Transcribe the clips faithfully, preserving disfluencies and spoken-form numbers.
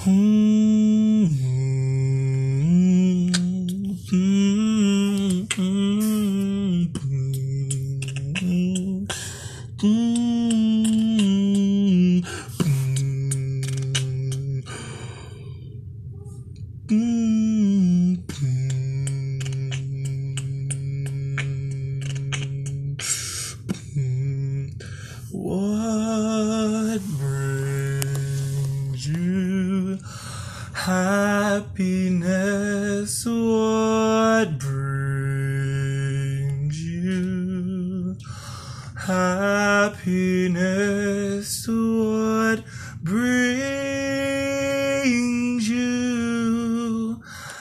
What brings you happiness? What brings you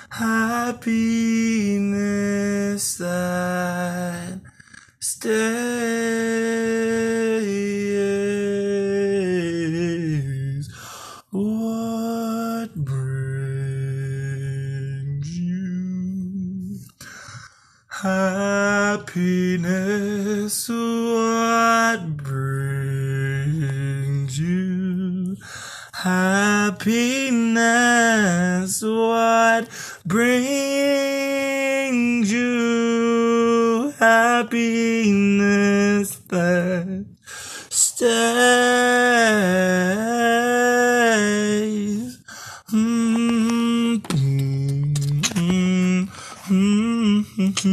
happiness? What brings you happiness that stays? What brings you happiness? What brings you happiness? What brings you happiness that stays? Mm, mm, mm, mm, mm, mm, mm, mm, mm, mm,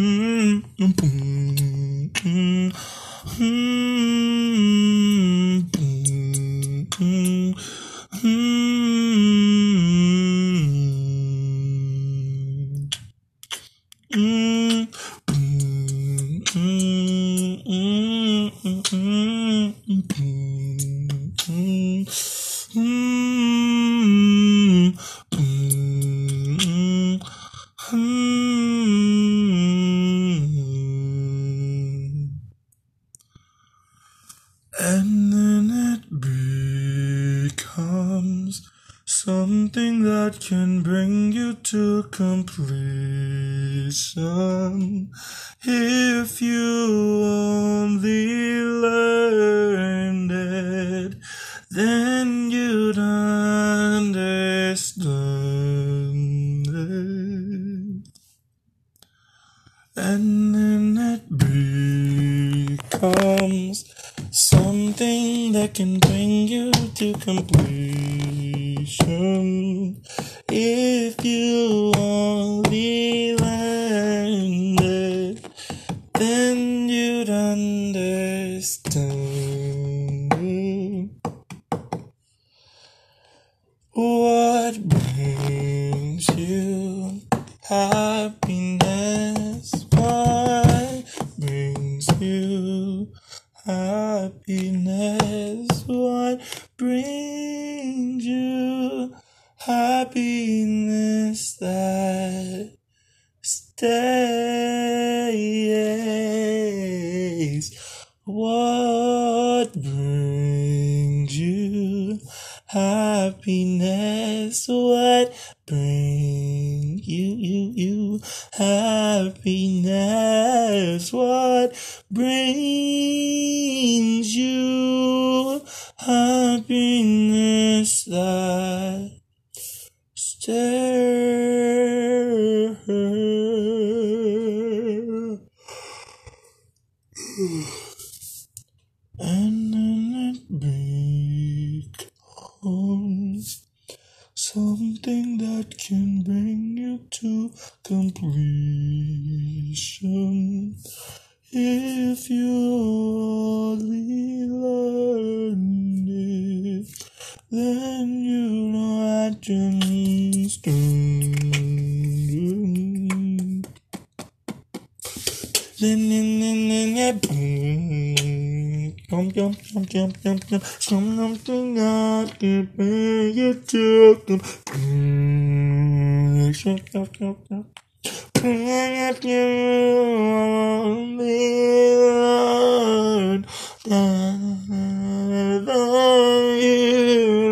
mm, mm, mm, and then it becomes something that can bring you to completion if you only learned it, then you'd understand it. And then it becomes something that can bring you to completion if you only learned it, then you'd understand it. What brings you happiness? What brings you happiness? What brings you happiness that stays? What brings you happiness? What brings you you you happiness? What brings you happiness that stays? And then it becomes something that can bring you to completion if you only learn it, then you know I can stand. Then then then then boom, jump jump jump jump jump jump, something that can bring you to completion. If you only learn that you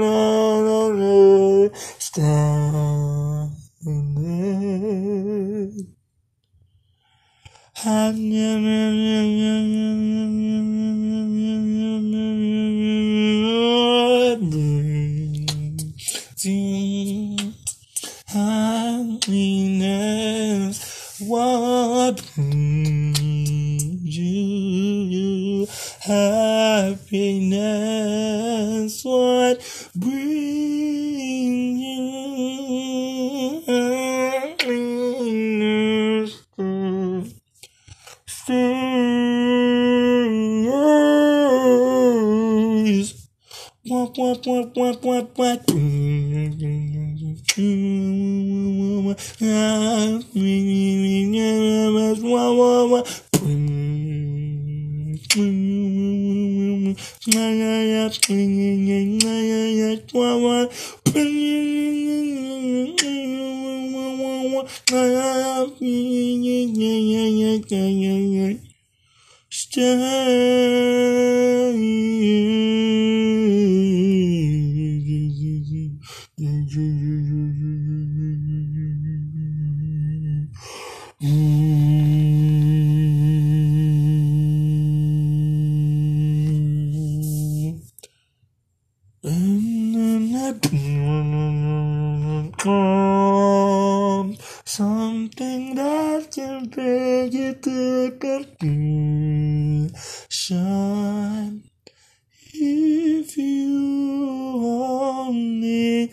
don't understand it. see happiness. What brings you happiness? What brings you happiness? What, what, what, what, what, what? Something that can bring you to completion if you only.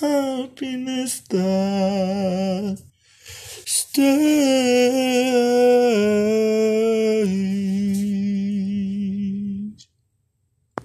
Happiness that stays.